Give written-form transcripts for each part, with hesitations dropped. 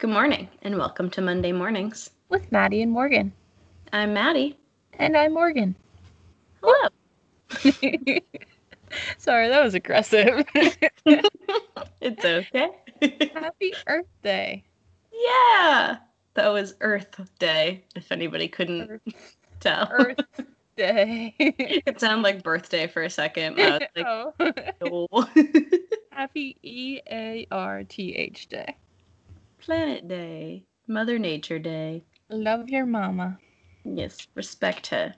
Good morning, and welcome to Monday Mornings with Maddie and Morgan. I'm Maddie. And I'm Morgan. Hello. Sorry, that was aggressive. It's okay. Happy Earth Day. Yeah. That was Earth Day, if anybody couldn't tell. Earth Day. It sounded like birthday for a second. I was like, oh. Happy EARTH Day. Planet Day. Mother Nature Day. Love your mama. Yes, respect her.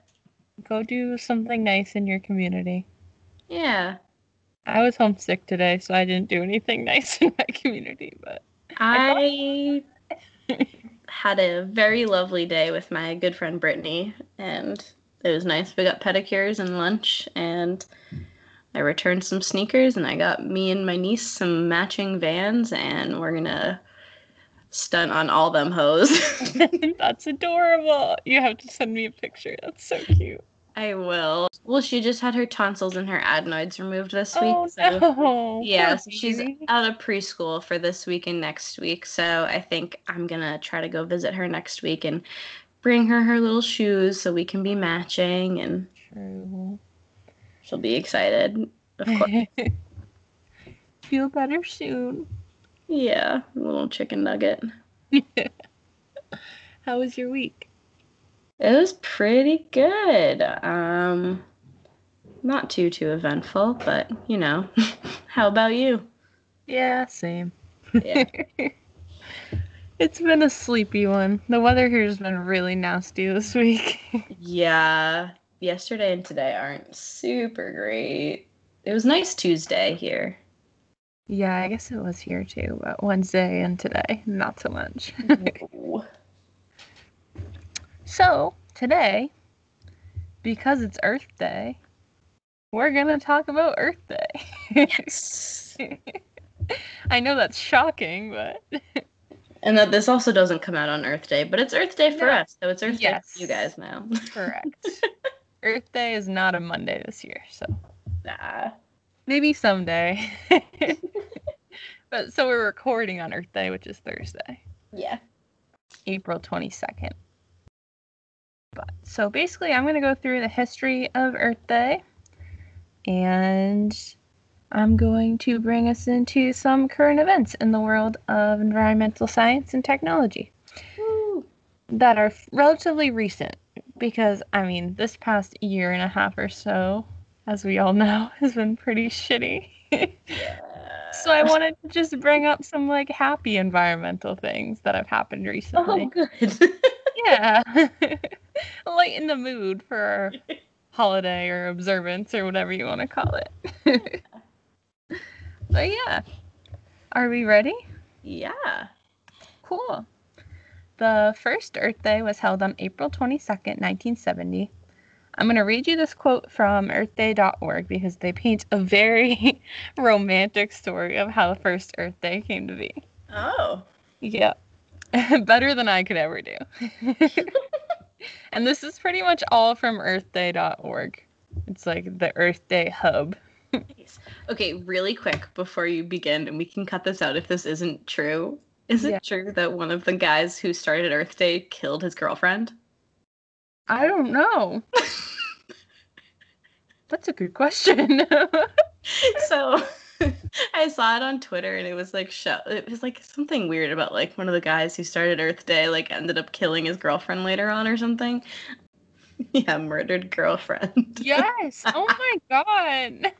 Go do something nice in your community. Yeah. I was homesick today, so I didn't do anything nice in my community, but I had a very lovely day with my good friend Brittany, and it was nice. We got pedicures and lunch, and I returned some sneakers, and I got me and my niece some matching Vans, and we're going to stunt on all them hoes. That's adorable. You have to send me a picture. That's so cute. I will. Well, she just had her tonsils and her adenoids removed this week. Oh, so no. Yeah, so she's out of preschool for this week and next week. So I think I'm going to try to go visit her next week and bring her her little shoes so we can be matching. And true. She'll be excited, of course. Feel better soon. Yeah, a little chicken nugget. How was your week? It was pretty good. Not too eventful, but, you know. How about you? Yeah, same. Yeah. It's been a sleepy one. The weather here has been really nasty this week. Yeah. Yesterday and today aren't super great. It was nice Tuesday here. Yeah, I guess it was here too, but Wednesday and today, not so much. No. So, today, because it's Earth Day, we're going to talk about Earth Day. Yes! I know that's shocking, but... And that this also doesn't come out on Earth Day, but it's Earth Day for us, so it's Earth Day for you guys now. Correct. Earth Day is not a Monday this year, so... Nah. Maybe someday. But so we're recording on Earth Day, which is Thursday. Yeah. April 22nd. But so basically I'm going to go through the history of Earth Day. And I'm going to bring us into some current events in the world of environmental science and technology. Woo. That are relatively recent. Because, I mean, this past year and a half or so, as we all know, has been pretty shitty. Yeah. So I wanted to just bring up some, like, happy environmental things that have happened recently. Oh, good. Yeah. Lighten the mood for our holiday or observance or whatever you want to call it. But, yeah. Are we ready? Yeah. Cool. The first Earth Day was held on April 22nd, 1970. I'm going to read you this quote from Earthday.org because they paint a very romantic story of how the first Earth Day came to be. Oh. Yeah. Better than I could ever do. And this is pretty much all from Earthday.org. It's like the Earth Day hub. Nice. Okay, really quick before you begin, and we can cut this out if this isn't true. Is it true that one of the guys who started Earth Day killed his girlfriend? I don't know. That's a good question. So, I saw it on Twitter, and it was like something weird about, like, one of the guys who started Earth Day, like, ended up killing his girlfriend later on or something. Yeah, murdered girlfriend. Yes. Oh my god.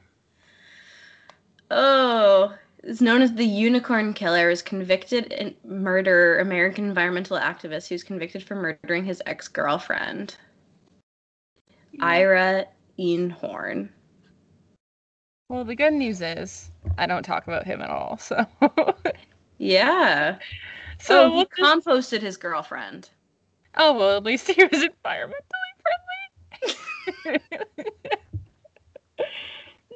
Oh. Is known as the Unicorn Killer, is convicted murderer, American environmental activist who's convicted for murdering his ex-girlfriend. Yeah. Ira Einhorn. Well, the good news is I don't talk about him at all, so. Yeah. So he composted his girlfriend. Oh, well, at least he was environmentally friendly.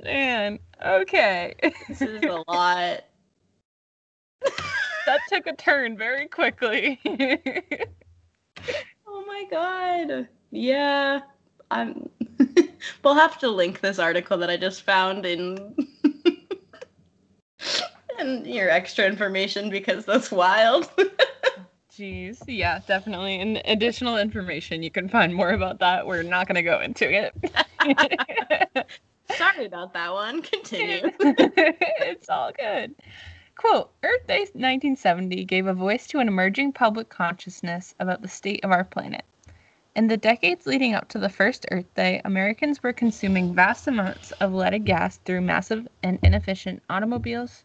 Man, okay. This is a lot. That took a turn very quickly. Oh my god. Yeah. We'll have to link this article that I just found in and your extra information because that's wild. Geez, yeah, definitely. And additional information, you can find more about that. We're not going to go into it. Sorry about that one. Continue. It's all good. Quote, Earth Day 1970 gave a voice to an emerging public consciousness about the state of our planet. In the decades leading up to the first Earth Day, Americans were consuming vast amounts of leaded gas through massive and inefficient automobiles.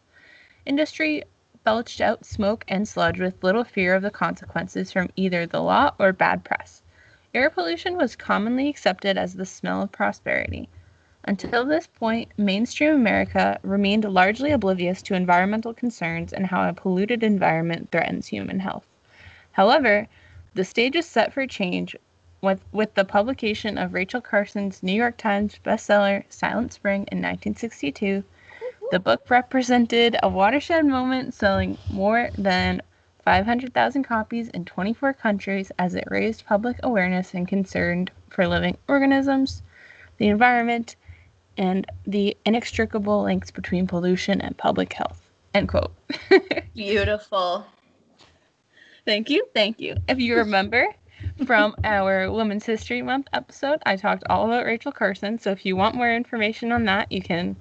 Industry belched out smoke and sludge with little fear of the consequences from either the law or bad press. Air pollution was commonly accepted as the smell of prosperity. Until this point, mainstream America remained largely oblivious to environmental concerns and how a polluted environment threatens human health. However, the stage is set for change with the publication of Rachel Carson's New York Times bestseller, Silent Spring, in 1962. The book represented a watershed moment, selling more than 500,000 copies in 24 countries as it raised public awareness and concern for living organisms, the environment, and the inextricable links between pollution and public health. End quote. Beautiful. Thank you. Thank you. If you remember from our Women's History Month episode, I talked all about Rachel Carson. So if you want more information on that, you can...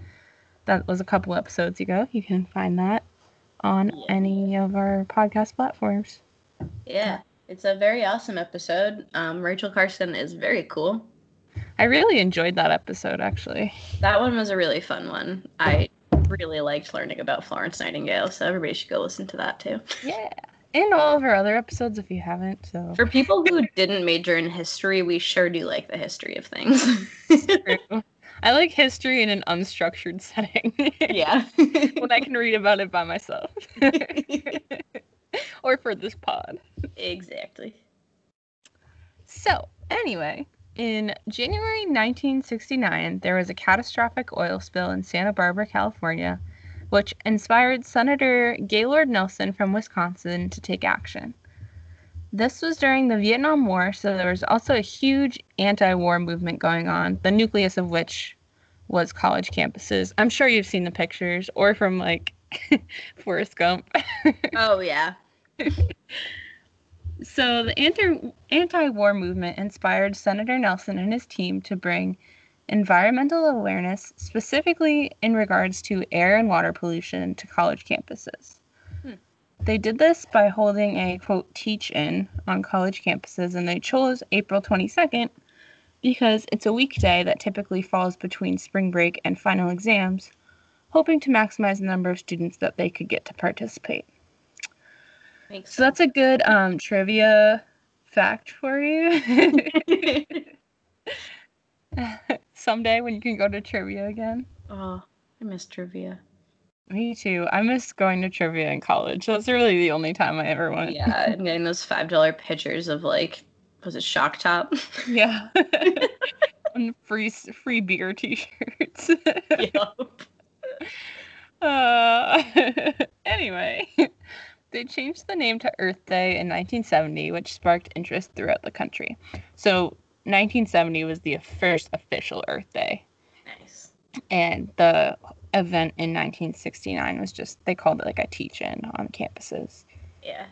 That was a couple episodes ago. You can find that on any of our podcast platforms. Yeah, it's a very awesome episode. Rachel Carson is very cool. I really enjoyed that episode, actually. That one was a really fun one. I really liked learning about Florence Nightingale, so everybody should go listen to that, too. Yeah, and all of our other episodes if you haven't. So for people who didn't major in history, we sure do like the history of things. It's true. I like history in an unstructured setting. Yeah. When I can read about it by myself. Or for this pod. Exactly. So, anyway, in January 1969, there was a catastrophic oil spill in Santa Barbara, California, which inspired Senator Gaylord Nelson from Wisconsin to take action. This was during the Vietnam War, so there was also a huge anti-war movement going on, the nucleus of which was college campuses. I'm sure you've seen the pictures, or from, like, Forrest Gump. Oh, yeah. So the anti-war movement inspired Senator Nelson and his team to bring environmental awareness, specifically in regards to air and water pollution, to college campuses. They did this by holding a, quote, teach-in on college campuses, and they chose April 22nd because it's a weekday that typically falls between spring break and final exams, hoping to maximize the number of students that they could get to participate. Thanks. So that's a good trivia fact for you. Someday when you can go to trivia again. Oh, I miss trivia. Me too. I miss going to trivia in college. That's really the only time I ever went. Yeah, and getting those $5 pitchers of, like, was it Shock Top? Yeah. And free beer t-shirts. Yep. Anyway, they changed the name to Earth Day in 1970, which sparked interest throughout the country. So 1970 was the first official Earth Day. Nice. And the event in 1969 was just, they called it like a teach-in on campuses. Yeah.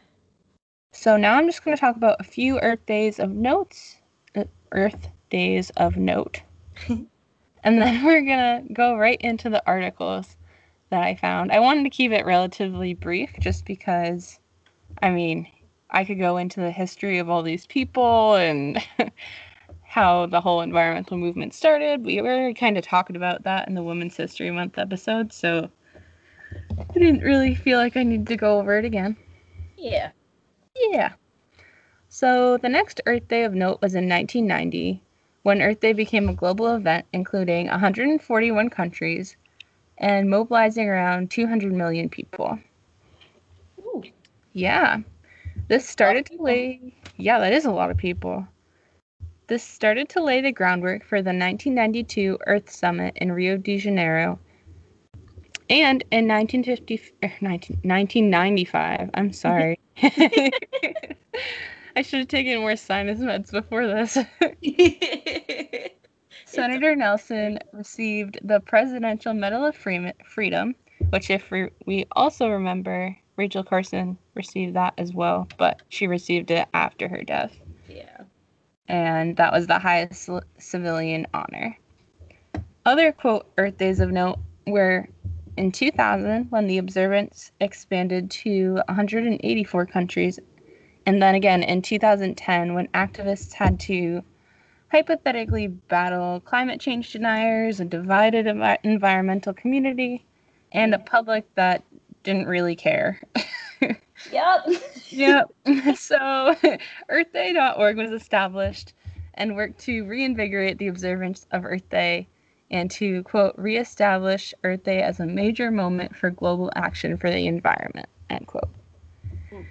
So now I'm just going to talk about a few Earth Days of note. And then we're going to go right into the articles that I found. I wanted to keep it relatively brief just because, I mean, I could go into the history of all these people and how the whole environmental movement started. We were kind of talking about that in the Women's History Month episode, so I didn't really feel like I needed to go over it again. Yeah. Yeah. So the next Earth Day of note was in 1990, when Earth Day became a global event, including 141 countries and mobilizing around 200 million people. Ooh. Yeah. That is a lot of people. This started to lay the groundwork for the 1992 Earth Summit in Rio de Janeiro. And in 1995, I'm sorry. I should have taken more sinus meds before this. Senator Nelson received the Presidential Medal of Freedom, which, if we also remember, Rachel Carson received that as well, but she received it after her death. Yeah. And that was the highest civilian honor. Other, quote, Earth Days of note were in 2000, when the observance expanded to 184 countries, and then again in 2010, when activists had to hypothetically battle climate change deniers, a divided environmental community, and a public that didn't really care. Yep. Yep. So Earthday.org was established and worked to reinvigorate the observance of Earth Day and to, quote, reestablish Earth Day as a major moment for global action for the environment, end quote. Mm.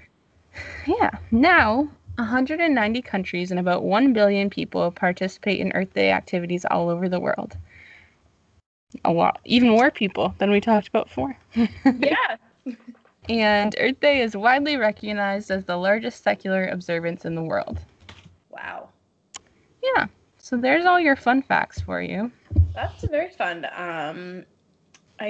Yeah. Now, 190 countries and about 1 billion people participate in Earth Day activities all over the world. A lot. Even more people than we talked about before. Yeah. And Earth Day is widely recognized as the largest secular observance in the world. Wow. Yeah. So there's all your fun facts for you. That's very fun. I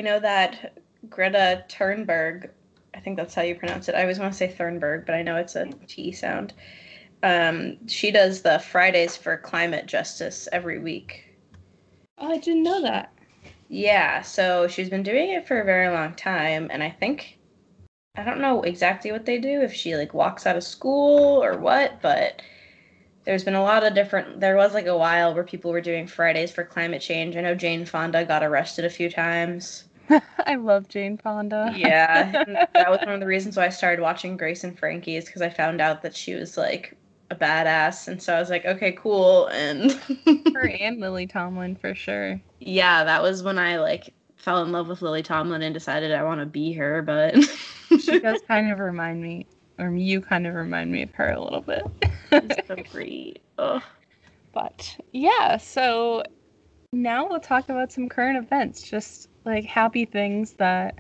know that Greta Thunberg, I think that's how you pronounce it. I always want to say Thunberg, but I know it's a T sound. She does the Fridays for Climate Justice every week. Oh, I didn't know that. Yeah, so she's been doing it for a very long time, and I think, I don't know exactly what they do, if she, like, walks out of school or what, but there's been a lot of different, there was, like, a while where people were doing Fridays for climate change. I know Jane Fonda got arrested a few times. I love Jane Fonda. Yeah, that was one of the reasons why I started watching Grace and Frankie, is because I found out that she was, like, a badass, and so I was like, okay, cool. And her and Lily Tomlin, for sure. Yeah, that was when I, like, fell in love with Lily Tomlin and decided I want to be her, but she does kind of remind me, or you kind of remind me of her a little bit. She's so great. Ugh. But, yeah, so now we'll talk about some current events, just, like, happy things that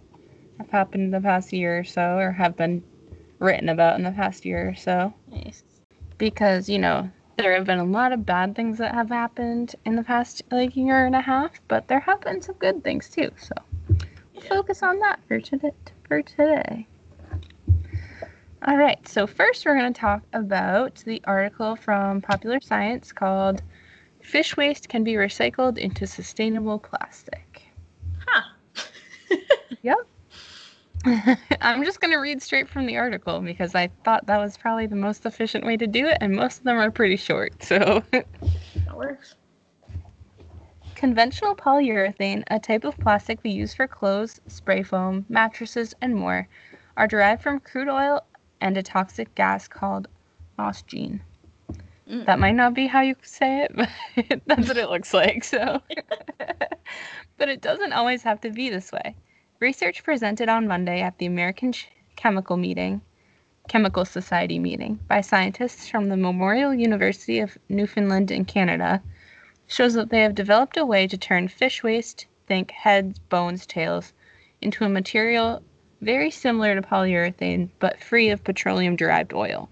have happened in the past year or so, or have been written about in the past year or so. Nice. Because, you know, there have been a lot of bad things that have happened in the past, like, year and a half, but there have been some good things, too. So we'll focus on that for today. All right. So first, we're going to talk about the article from Popular Science called Fish Waste Can Be Recycled into Sustainable Plastic. Huh. Yep. I'm just going to read straight from the article because I thought that was probably the most efficient way to do it, and most of them are pretty short, so... That works. Conventional polyurethane, a type of plastic we use for clothes, spray foam, mattresses, and more, are derived from crude oil and a toxic gas called phosgene. That might not be how you say it, but that's what it looks like, so... But it doesn't always have to be this way. Research presented on Monday at the American Chemical Society meeting by scientists from the Memorial University of Newfoundland in Canada shows that they have developed a way to turn fish waste, think heads, bones, tails, into a material very similar to polyurethane but free of petroleum-derived oil.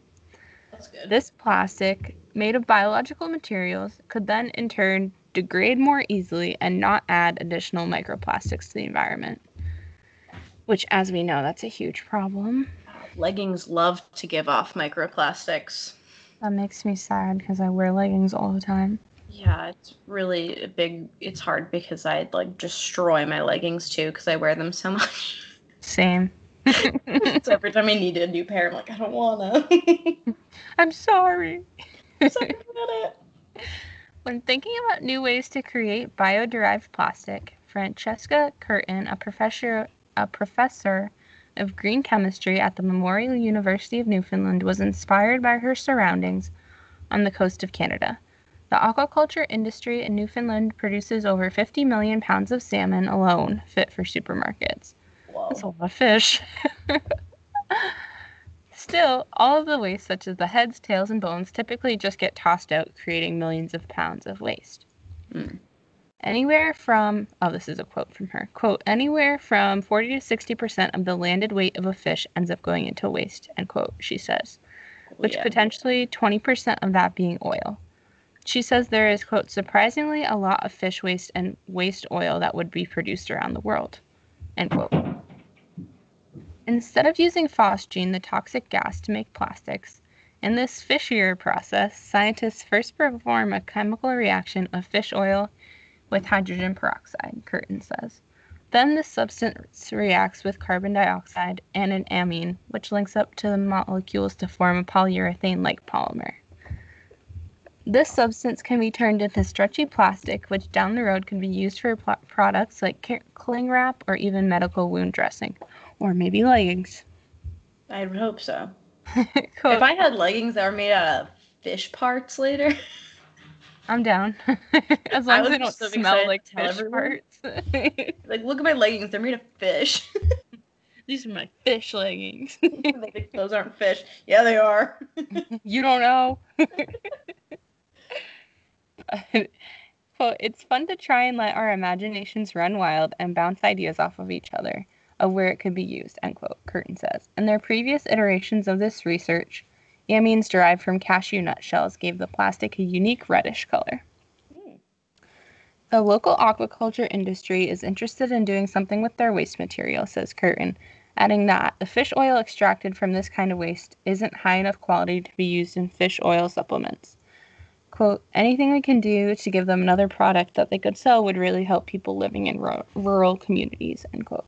That's good. This plastic, made of biological materials, could then in turn degrade more easily and not add additional microplastics to the environment. Which, as we know, that's a huge problem. Leggings love to give off microplastics. That makes me sad because I wear leggings all the time. Yeah, it's really it's hard because I, like, destroy my leggings, too, because I wear them so much. Same. So every time I need a new pair, I'm like, I don't want to. I'm sorry. I'm sorry about it. When thinking about new ways to create bio-derived plastic, Francesca Curtin, a professor of green chemistry at the Memorial University of Newfoundland, was inspired by her surroundings on the coast of Canada. The aquaculture industry in Newfoundland produces over 50 million pounds of salmon alone, fit for supermarkets. Whoa. That's a lot of fish. Still, all of the waste, such as the heads, tails, and bones, typically just get tossed out, creating millions of pounds of waste. Mm. This is a quote from her, quote, anywhere from 40 to 60% of the landed weight of a fish ends up going into waste, end quote, she says, which potentially 20% of that being oil. She says there is, quote, surprisingly a lot of fish waste and waste oil that would be produced around the world, end quote. Instead of using phosgene, the toxic gas, to make plastics, in this fishier process, scientists first perform a chemical reaction of fish oil with hydrogen peroxide, Curtin says. Then this substance reacts with carbon dioxide and an amine, which links up to the molecules to form a polyurethane-like polymer. This substance can be turned into stretchy plastic, which down the road can be used for products like cling wrap or even medical wound dressing, or maybe leggings. I would hope so. Cool. If I had leggings that were made out of fish parts later, I'm down. As long as they don't smell like fish parts. Like, look at my leggings. They're made of fish. These are my fish leggings. Like, those aren't fish. Yeah, they are. You don't know. Well, it's fun to try and let our imaginations run wild and bounce ideas off of each other of where it could be used, end quote, Curtin says. In their previous iterations of this research, amines derived from cashew nut shells gave the plastic a unique reddish color. Mm. The local aquaculture industry is interested in doing something with their waste material, says Curtin, adding that the fish oil extracted from this kind of waste isn't high enough quality to be used in fish oil supplements. Quote, anything we can do to give them another product that they could sell would really help people living in rural communities, end quote.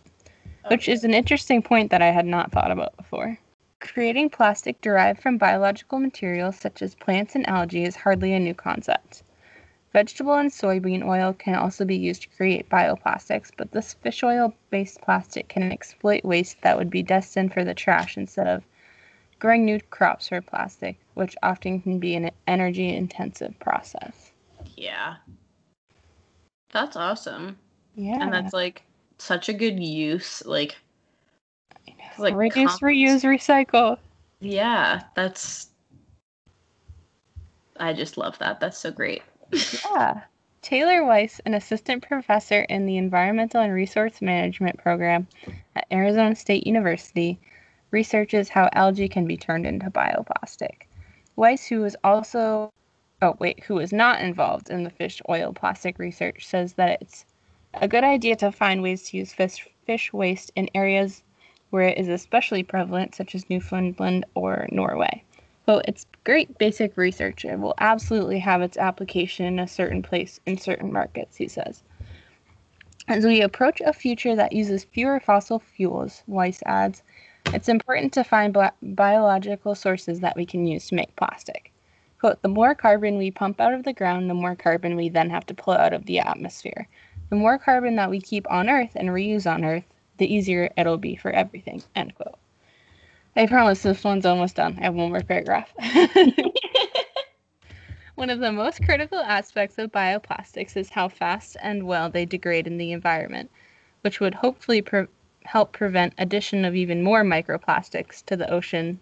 Okay. Which is an interesting point that I had not thought about before. Creating plastic derived from biological materials such as plants and algae is hardly a new concept. Vegetable and soybean oil can also be used to create bioplastics, but this fish oil-based plastic can exploit waste that would be destined for the trash instead of growing new crops for plastic, which often can be an energy-intensive process. Yeah. That's awesome. Yeah. And that's, like, such a good use, like... Like reduce, reuse, recycle. Yeah, that's... I just love that. That's so great. Yeah. Taylor Weiss, an assistant professor in the Environmental and Resource Management program at Arizona State University, researches how algae can be turned into bioplastic. Weiss, who was not involved in the fish oil plastic research, says that it's a good idea to find ways to use fish waste in areas where it is especially prevalent, such as Newfoundland or Norway. So it's great basic research and will absolutely have its application in a certain place in certain markets, he says. As we approach a future that uses fewer fossil fuels, Weiss adds, it's important to find biological sources that we can use to make plastic. Quote, the more carbon we pump out of the ground, the more carbon we then have to pull out of the atmosphere. The more carbon that we keep on Earth and reuse on Earth, the easier it'll be for everything, end quote. I promise this one's almost done. I have one more paragraph. One of the most critical aspects of bioplastics is how fast and well they degrade in the environment, which would hopefully help prevent addition of even more microplastics to the ocean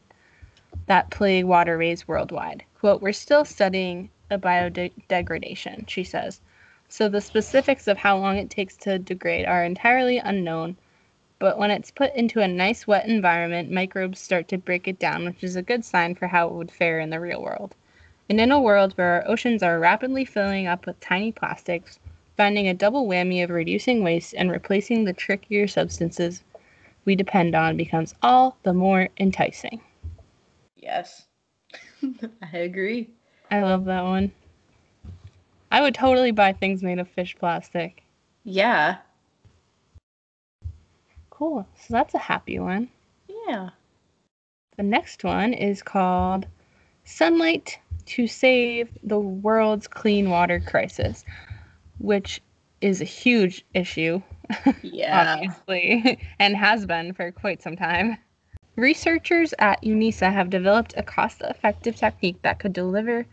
that plague waterways worldwide. Quote, we're still studying the biodegradation, she says. So the specifics of how long it takes to degrade are entirely unknown, but when it's put into a nice wet environment, microbes start to break it down, which is a good sign for how it would fare in the real world. And in a world where our oceans are rapidly filling up with tiny plastics, finding a double whammy of reducing waste and replacing the trickier substances we depend on becomes all the more enticing. Yes. I agree. I love that one. I would totally buy things made of fish plastic. Yeah. Cool. So that's a happy one. Yeah. The next one is called Sunlight to Save the World's Clean Water Crisis, which is a huge issue, yeah, obviously, and has been for quite some time. Researchers at UNISA have developed a cost-effective technique that could deliver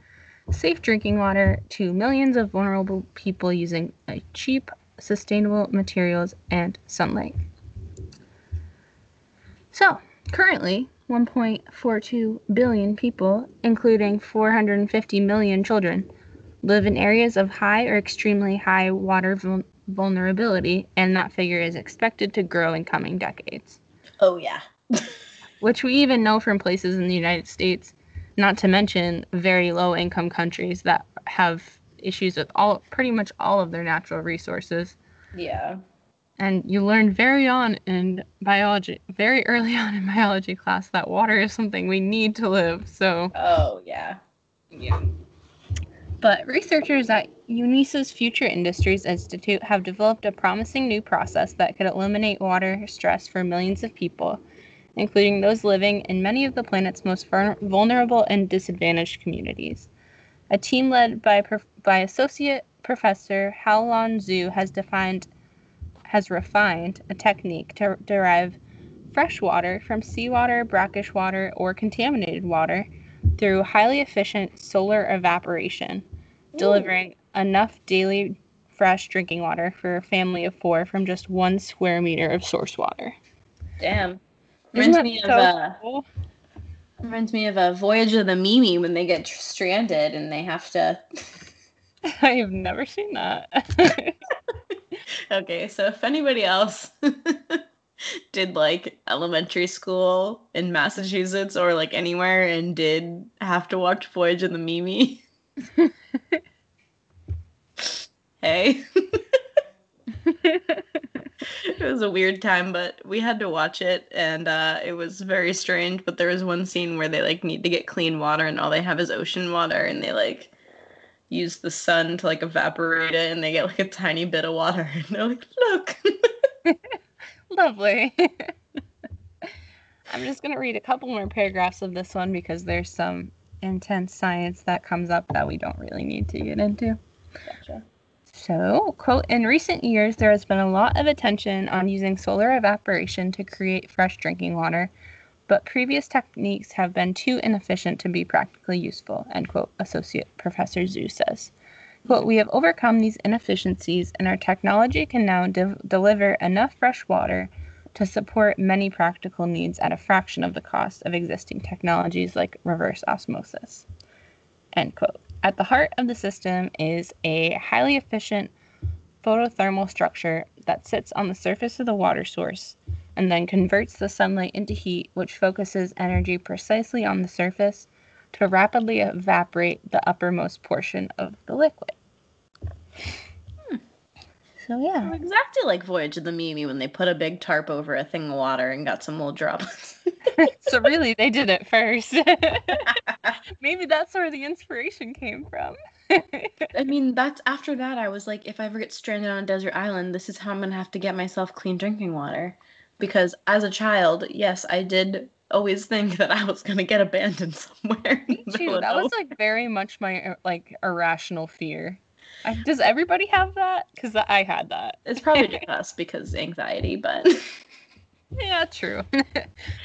safe drinking water to millions of vulnerable people using cheap, sustainable materials and sunlight. So, currently, 1.42 billion people, including 450 million children, live in areas of high or extremely high water vulnerability, and that figure is expected to grow in coming decades. Oh, yeah. Which we even know from places in the United States, not to mention very low-income countries that have issues with pretty much all of their natural resources. Yeah. And you learn very early on in biology class that water is something we need to live. So. Oh, yeah. Yeah. But researchers at UNISA's Future Industries Institute have developed a promising new process that could eliminate water stress for millions of people, including those living in many of the planet's most vulnerable and disadvantaged communities. A team led by Associate Professor Hao Lan Zhu has refined a technique to derive fresh water from seawater, brackish water, or contaminated water through highly efficient solar evaporation. Delivering enough daily fresh drinking water for a family of four from just 1 square meter of source water. Damn. Reminds me of a Voyage of the Mimi when they get stranded and they have to... I have never seen that. Okay, so if anybody else did, like, elementary school in Massachusetts or, like, anywhere and did have to watch Voyage of the Mimi... Hey. It was a weird time, but we had to watch it, and it was very strange. But there was one scene where they, like, need to get clean water, and all they have is ocean water, and they, like, use the sun to, like, evaporate it, and they get, like, a tiny bit of water, and they're like, look. Lovely. I'm just gonna read a couple more paragraphs of this one because there's some intense science that comes up that we don't really need to get into. Gotcha. So, quote, in recent years, there has been a lot of attention on using solar evaporation to create fresh drinking water, but previous techniques have been too inefficient to be practically useful, end quote, Associate Professor Zhu says. Quote, we have overcome these inefficiencies and our technology can now deliver enough fresh water to support many practical needs at a fraction of the cost of existing technologies like reverse osmosis, end quote. At the heart of the system is a highly efficient photothermal structure that sits on the surface of the water source and then converts the sunlight into heat, which focuses energy precisely on the surface to rapidly evaporate the uppermost portion of the liquid. So, yeah. So exactly like Voyage of the Mimi when they put a big tarp over a thing of water and got some little droplets. So really, they did it first. Maybe that's where the inspiration came from. I mean, that's after that, I was like, if I ever get stranded on a desert island, this is how I'm going to have to get myself clean drinking water. Because as a child, yes, I did always think that I was going to get abandoned somewhere. That was, like, very much my, like, irrational fear. Does everybody have that? Because I had that. It's probably just us because anxiety, but... Yeah, true.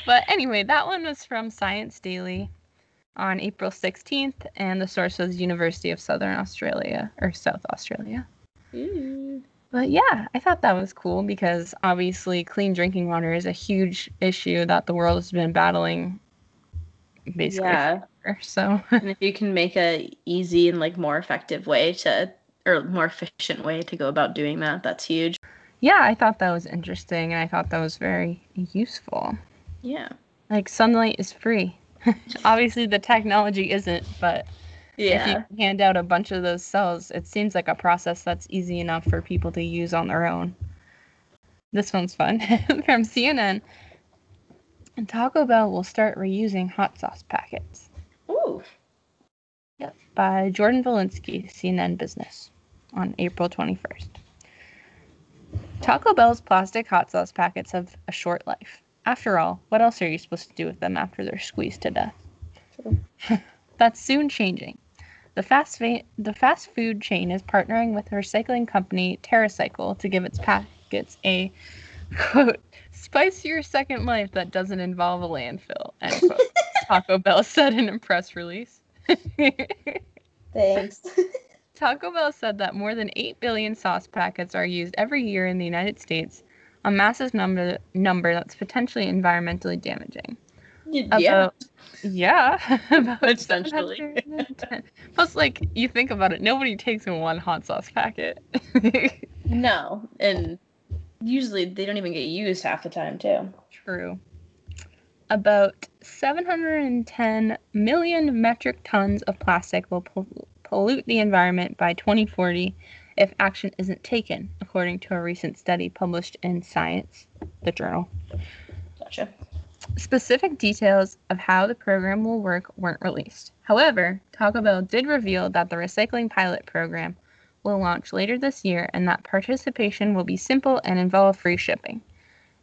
But anyway, that one was from Science Daily on April 16th, and the source was University of South Australia. Mm. But yeah, I thought that was cool because obviously clean drinking water is a huge issue that the world has been battling basically forever, so. And if you can make a easy and, like, more efficient way to go about doing that, that's huge. Yeah, I thought that was interesting, and I thought that was very useful. Yeah. Like, sunlight is free. Obviously, the technology isn't, but if you hand out a bunch of those cells, it seems like a process that's easy enough for people to use on their own. This one's fun. From CNN. And Taco Bell will start reusing hot sauce packets. Ooh. Yep. By Jordan Valinsky, CNN Business, on April 21st. Taco Bell's plastic hot sauce packets have a short life. After all, what else are you supposed to do with them after they're squeezed to death? That's soon changing. The fast food chain is partnering with recycling company TerraCycle to give its packets a, quote, spicier second life that doesn't involve a landfill, end quote, Taco Bell said in a press release. Thanks. Taco Bell said that more than 8 billion sauce packets are used every year in the United States, a massive number that's potentially environmentally damaging. About essentially. Plus, like, you think about it, nobody takes in one hot sauce packet. No, and usually they don't even get used half the time, too. True. About 710 million metric tons of plastic will pollute the environment by 2040, if action isn't taken, according to a recent study published in Science, the journal. Gotcha. Specific details of how the program will work weren't released. However, Taco Bell did reveal that the recycling pilot program will launch later this year and that participation will be simple and involve free shipping.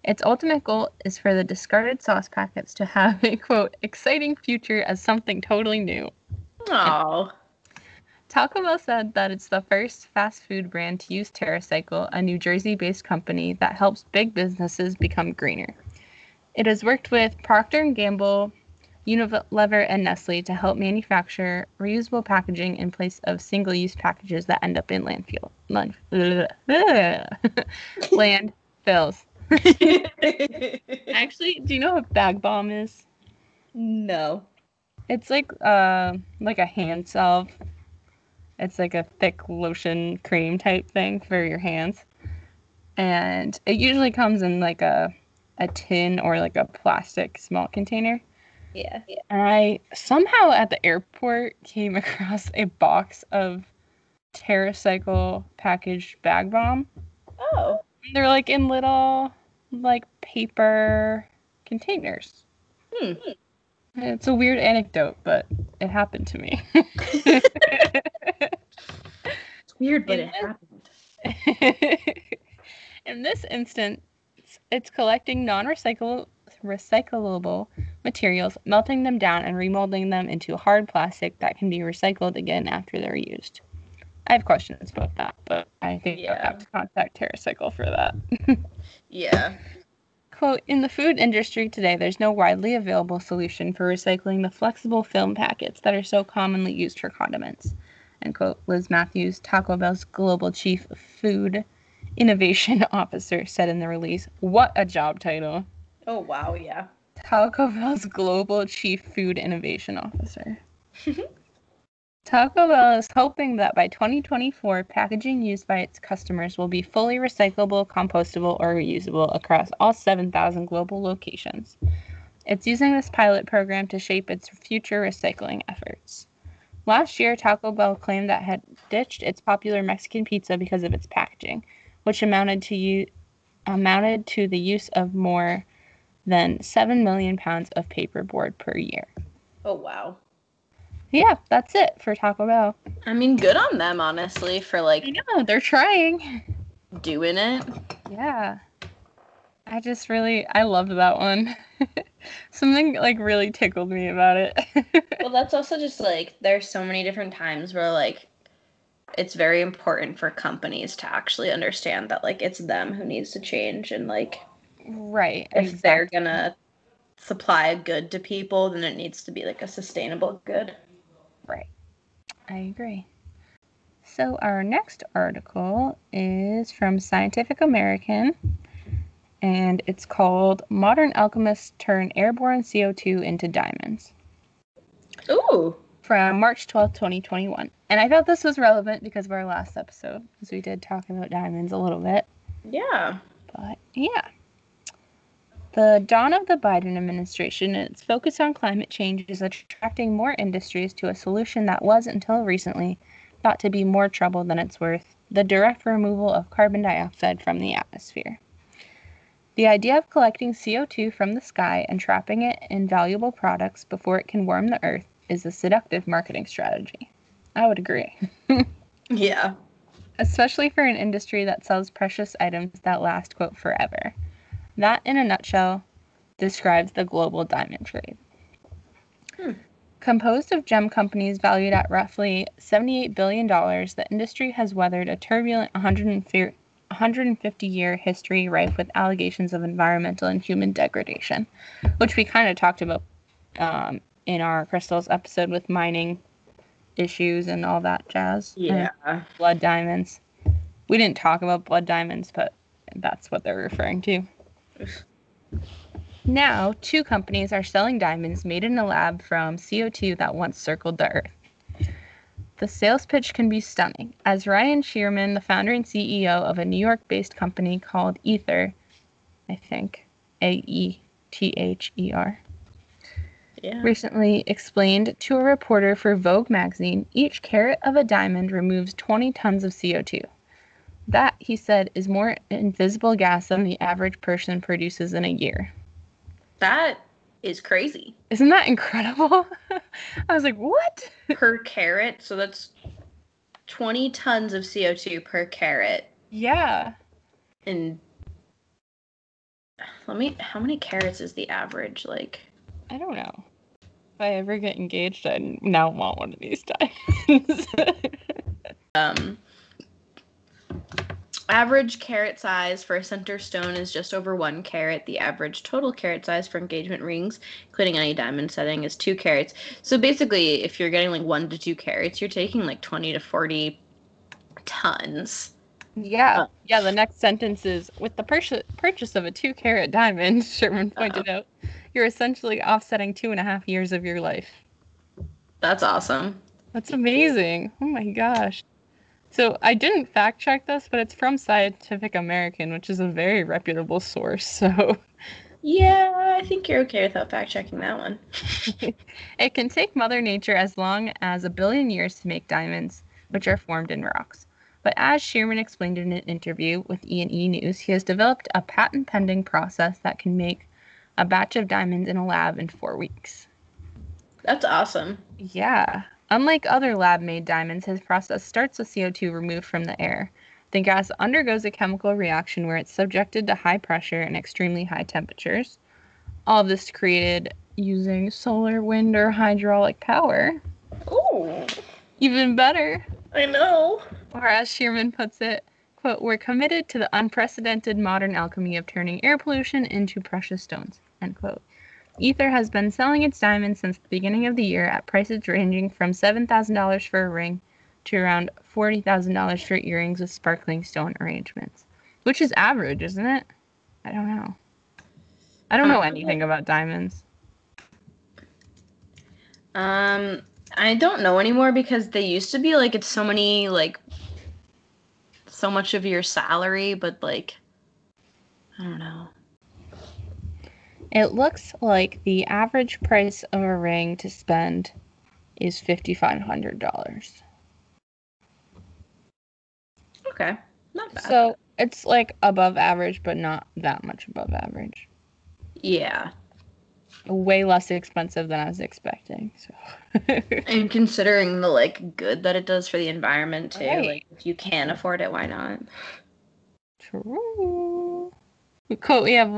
Its ultimate goal is for the discarded sauce packets to have a, quote, exciting future as something totally new. Aww. Taco Bell said that it's the first fast food brand to use TerraCycle, a New Jersey-based company that helps big businesses become greener. It has worked with Procter & Gamble, Unilever, and Nestle to help manufacture reusable packaging in place of single-use packages that end up in landfills. Actually, do you know what Bag Bomb is? No. It's like a hand salve. It's like a thick lotion cream type thing for your hands. And it usually comes in like a tin or like a plastic small container. Yeah. And I somehow at the airport came across a box of TerraCycle packaged Bag Bomb. Oh. And they're like in little like paper containers. Hmm. It's a weird anecdote, but it happened to me. It's weird, but it happened. In this instance, it's collecting non-recyclable materials, melting them down, and remolding them into hard plastic that can be recycled again after they're used. I have questions about that, but I think I'll have to contact TerraCycle for that. Yeah. Quote, in the food industry today, there's no widely available solution for recycling the flexible film packets that are so commonly used for condiments. End quote. Liz Matthews, Taco Bell's global chief food innovation officer, said in the release. What a job title. Oh, wow, yeah. Taco Bell's global chief food innovation officer. Taco Bell is hoping that by 2024, packaging used by its customers will be fully recyclable, compostable, or reusable across all 7,000 global locations. It's using this pilot program to shape its future recycling efforts. Last year, Taco Bell claimed that it had ditched its popular Mexican pizza because of its packaging, which amounted to the use of more than 7 million pounds of paperboard per year. Oh, wow. Yeah, that's it for Taco Bell. I mean, good on them, honestly, for like... I know, they're trying. Doing it. Yeah. I just really... I loved that one. Something, like, really tickled me about it. Well, that's also just, like, there's so many different times where, like, it's very important for companies to actually understand that, like, it's them who needs to change and, like... Right. If they're gonna supply a good to people, then it needs to be, like, a sustainable good. Right. I agree. So our next article is from Scientific American, and it's called Modern Alchemists Turn Airborne CO2 into Diamonds. Ooh! From March 12th, 2021. And I thought this was relevant because of our last episode, because we did talk about diamonds a little bit. Yeah. But, yeah. The dawn of the Biden administration and its focus on climate change is attracting more industries to a solution that was, until recently, thought to be more trouble than it's worth, the direct removal of carbon dioxide from the atmosphere. The idea of collecting CO2 from the sky and trapping it in valuable products before it can warm the earth is a seductive marketing strategy. I would agree. Yeah. Especially for an industry that sells precious items that last, quote, forever. That, in a nutshell, describes the global diamond trade. Hmm. Composed of gem companies valued at roughly $78 billion, the industry has weathered a turbulent 150-year history rife with allegations of environmental and human degradation, which we kind of talked about in our crystals episode with mining issues and all that jazz. Yeah. Blood diamonds. We didn't talk about blood diamonds, but that's what they're referring to. Now, two companies are selling diamonds made in a lab from CO2 that once circled the Earth. The sales pitch can be stunning, as Ryan Shearman, the founder and CEO of a New York-based company called Ether, I think, A-E-T-H-E-R, recently explained to a reporter for Vogue magazine, each carat of a diamond removes 20 tons of CO2. That, he said, is more invisible gas than the average person produces in a year. That is crazy. Isn't that incredible? I was like, what? Per carat? So that's 20 tons of CO2 per carat. Yeah. And how many carats is the average? Like, I don't know. If I ever get engaged, I now want one of these times. Average carat size for a center stone is just over 1 carat. The average total carat size for engagement rings, including any diamond setting, is 2 carats. So basically, if you're getting like 1 to 2 carats, you're taking like 20 to 40 tons. Yeah. Yeah, the next sentence is, with the purchase of a 2-carat diamond, Shearman pointed out, you're essentially offsetting 2.5 years of your life. That's awesome. That's amazing. Oh my gosh. So I didn't fact check this, but it's from Scientific American, which is a very reputable source. So, yeah, I think you're okay without fact checking that one. It can take Mother Nature as long as 1 billion years to make diamonds, which are formed in rocks. But as Shearman explained in an interview with E&E News, he has developed a patent-pending process that can make a batch of diamonds in a lab in 4 weeks. That's awesome. Yeah. Unlike other lab-made diamonds, his process starts with CO2 removed from the air. The gas undergoes a chemical reaction where it's subjected to high pressure and extremely high temperatures. All of this created using solar, wind, or hydraulic power. Ooh. Even better. I know. Or as Shearman puts it, quote, "We're committed to the unprecedented modern alchemy of turning air pollution into precious stones," end quote. Ether has been selling its diamonds since the beginning of the year at prices ranging from $7,000 for a ring to around $40,000 for earrings with sparkling stone arrangements, which is average, isn't it? I don't know. I don't know anything about diamonds. I don't know anymore, because they used to be like, it's so many, like, so much of your salary, but like, I don't know. It looks like the average price of a ring to spend is $5,500. Okay, not bad. So it's like above average, but not that much above average. Yeah. Way less expensive than I was expecting. So. And considering the like good that it does for the environment too. Right. Like, if you can afford it, why not? True. Quote, "We have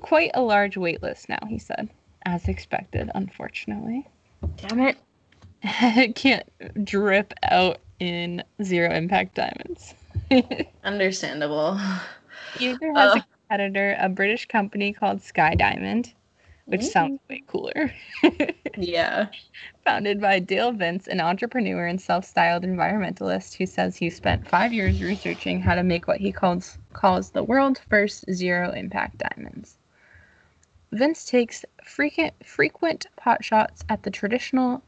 quite a large wait list now," he said. As expected, unfortunately. Damn it. It can't drip out in zero-impact diamonds. Understandable. Ether has a competitor, a British company called Sky Diamond, which sounds way cooler. Yeah. Founded by Dale Vince, an entrepreneur and self-styled environmentalist who says he spent 5 years researching how to make what he calls the world's first zero-impact diamonds. Vince takes frequent potshots at the traditional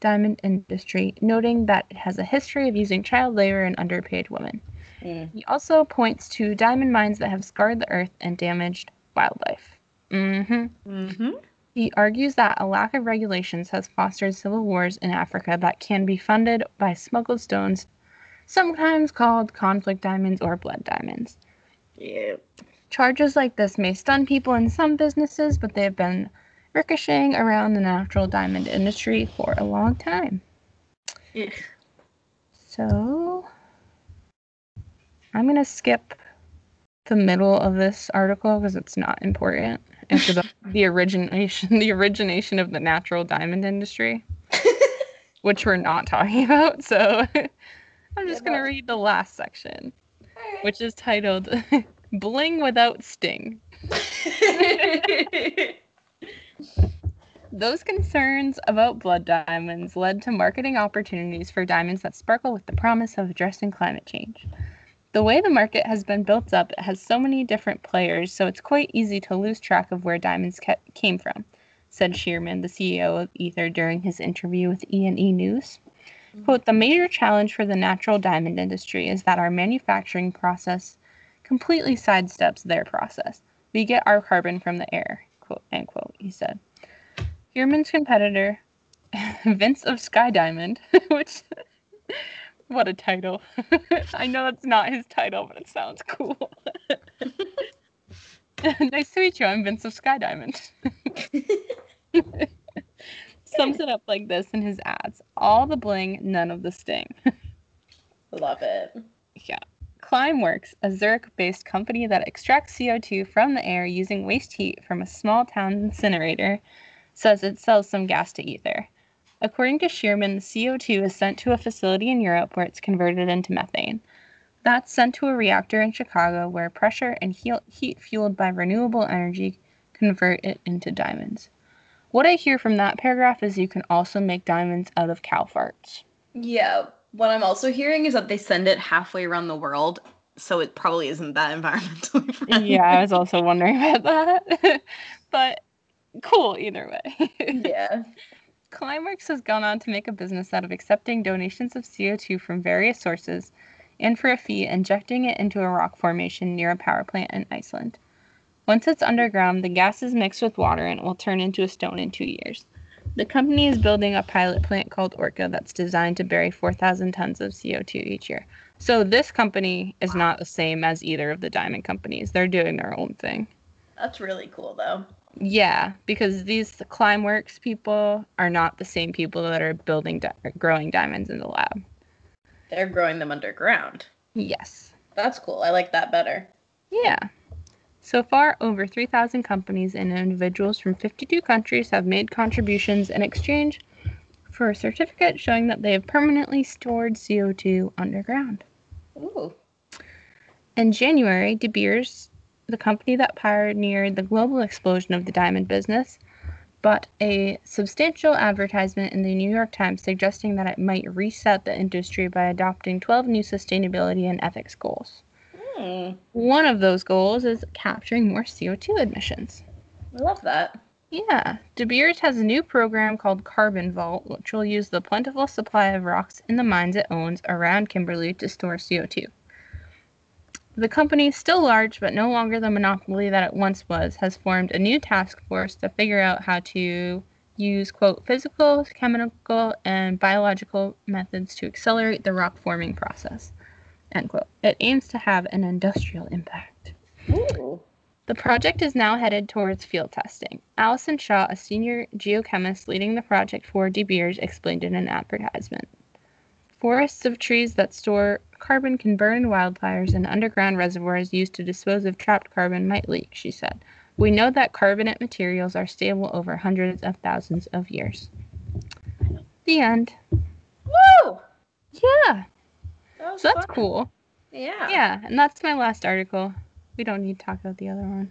diamond industry, noting that it has a history of using child labor and underpaid women. Mm. He also points to diamond mines that have scarred the earth and damaged wildlife. Mm-hmm. Mm-hmm. He argues that a lack of regulations has fostered civil wars in Africa that can be funded by smuggled stones, sometimes called conflict diamonds or blood diamonds. Yeah. Charges like this may stun people in some businesses, but they have been ricocheting around the natural diamond industry for a long time. Yeah. So, I'm going to skip the middle of this article because it's not important. It's about the origination of the natural diamond industry, which we're not talking about. So I'm just going to read the last section, which is titled "Bling Without Sting." Those concerns about blood diamonds led to marketing opportunities for diamonds that sparkle with the promise of addressing climate change. The way the market has been built up, it has so many different players, so it's quite easy to lose track of where diamonds came from, said Shearman, the CEO of Ether, during his interview with E&E News. Mm-hmm. Quote, "The major challenge for the natural diamond industry is that our manufacturing process completely sidesteps their process. We get our carbon from the air," quote, end quote, he said. Shearman's competitor, Vince of Sky Diamond, which... What a title. I know that's not his title, but it sounds cool. Nice to meet you. I'm Vince of Sky Diamond. Sums it up like this in his ads. All the bling, none of the sting. Love it. Yeah. Climeworks, a Zurich-based company that extracts CO2 from the air using waste heat from a small town incinerator, says it sells some gas to Ether. According to Shearman, CO2 is sent to a facility in Europe where it's converted into methane. That's sent to a reactor in Chicago where pressure and heat fueled by renewable energy convert it into diamonds. What I hear from that paragraph is you can also make diamonds out of cow farts. Yeah, what I'm also hearing is that they send it halfway around the world, so it probably isn't that environmentally friendly. Yeah, I was also wondering about that. But cool either way. Yeah. Climeworks has gone on to make a business out of accepting donations of CO2 from various sources and, for a fee, injecting it into a rock formation near a power plant in Iceland. Once it's underground, the gas is mixed with water and it will turn into a stone in 2 years. The company is building a pilot plant called Orca that's designed to bury 4,000 tons of CO2 each year. So this company is not the same as either of the diamond companies. They're doing their own thing. That's really cool, though. Yeah, because the Climeworks people are not the same people that are growing diamonds in the lab. They're growing them underground. Yes. That's cool. I like that better. Yeah. So far, over 3,000 companies and individuals from 52 countries have made contributions in exchange for a certificate showing that they have permanently stored CO2 underground. Ooh. In January, De Beers, the company that pioneered the global explosion of the diamond business, bought a substantial advertisement in the New York Times suggesting that it might reset the industry by adopting 12 new sustainability and ethics goals. Mm. One of those goals is capturing more CO2 emissions. I love that. Yeah. De Beers has a new program called Carbon Vault, which will use the plentiful supply of rocks in the mines it owns around Kimberley to store CO2. The company, still large but no longer the monopoly that it once was, has formed a new task force to figure out how to use, quote, physical, chemical, and biological methods to accelerate the rock forming process, end quote. It aims to have an industrial impact. Ooh. The project is now headed towards field testing. Allison Shaw, a senior geochemist leading the project for De Beers, explained in an advertisement. Forests of trees that store carbon can burn in wildfires, and underground reservoirs used to dispose of trapped carbon might leak, she said. We know that carbonate materials are stable over hundreds of thousands of years. The end. Woo! Yeah. So that's cool. Yeah. Yeah, and that's my last article. We don't need to talk about the other one.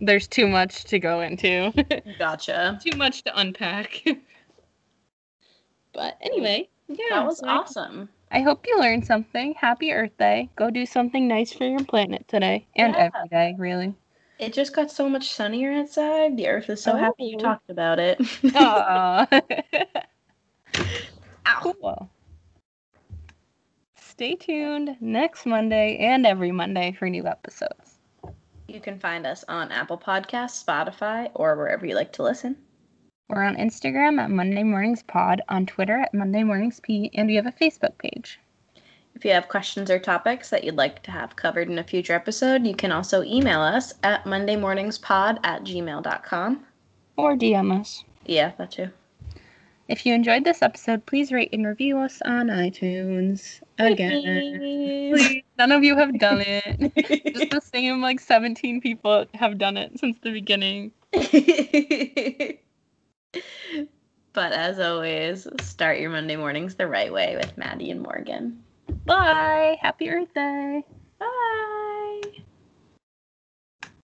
There's too much to go into. Gotcha. Too much to unpack. But anyway, yeah. That was awesome. I hope you learned something. Happy Earth Day. Go do something nice for your planet today and every day, really. It just got so much sunnier outside. The Earth is so happy you talked about it. Ow. Cool. Stay tuned next Monday and every Monday for new episodes. You can find us on Apple Podcasts, Spotify, or wherever you like to listen. We're on Instagram at Monday Mornings Pod, on Twitter at Monday Mornings P, and we have a Facebook page. If you have questions or topics that you'd like to have covered in a future episode, you can also email us at mondaymorningspod@gmail.com. Or DM us. Yeah, that too. If you enjoyed this episode, please rate and review us on iTunes. Again. Please. None of you have done it. Just the same, 17 people have done it since the beginning. But as always, start your Monday mornings the right way with Maddie and Morgan. Bye! Happy Earth Day!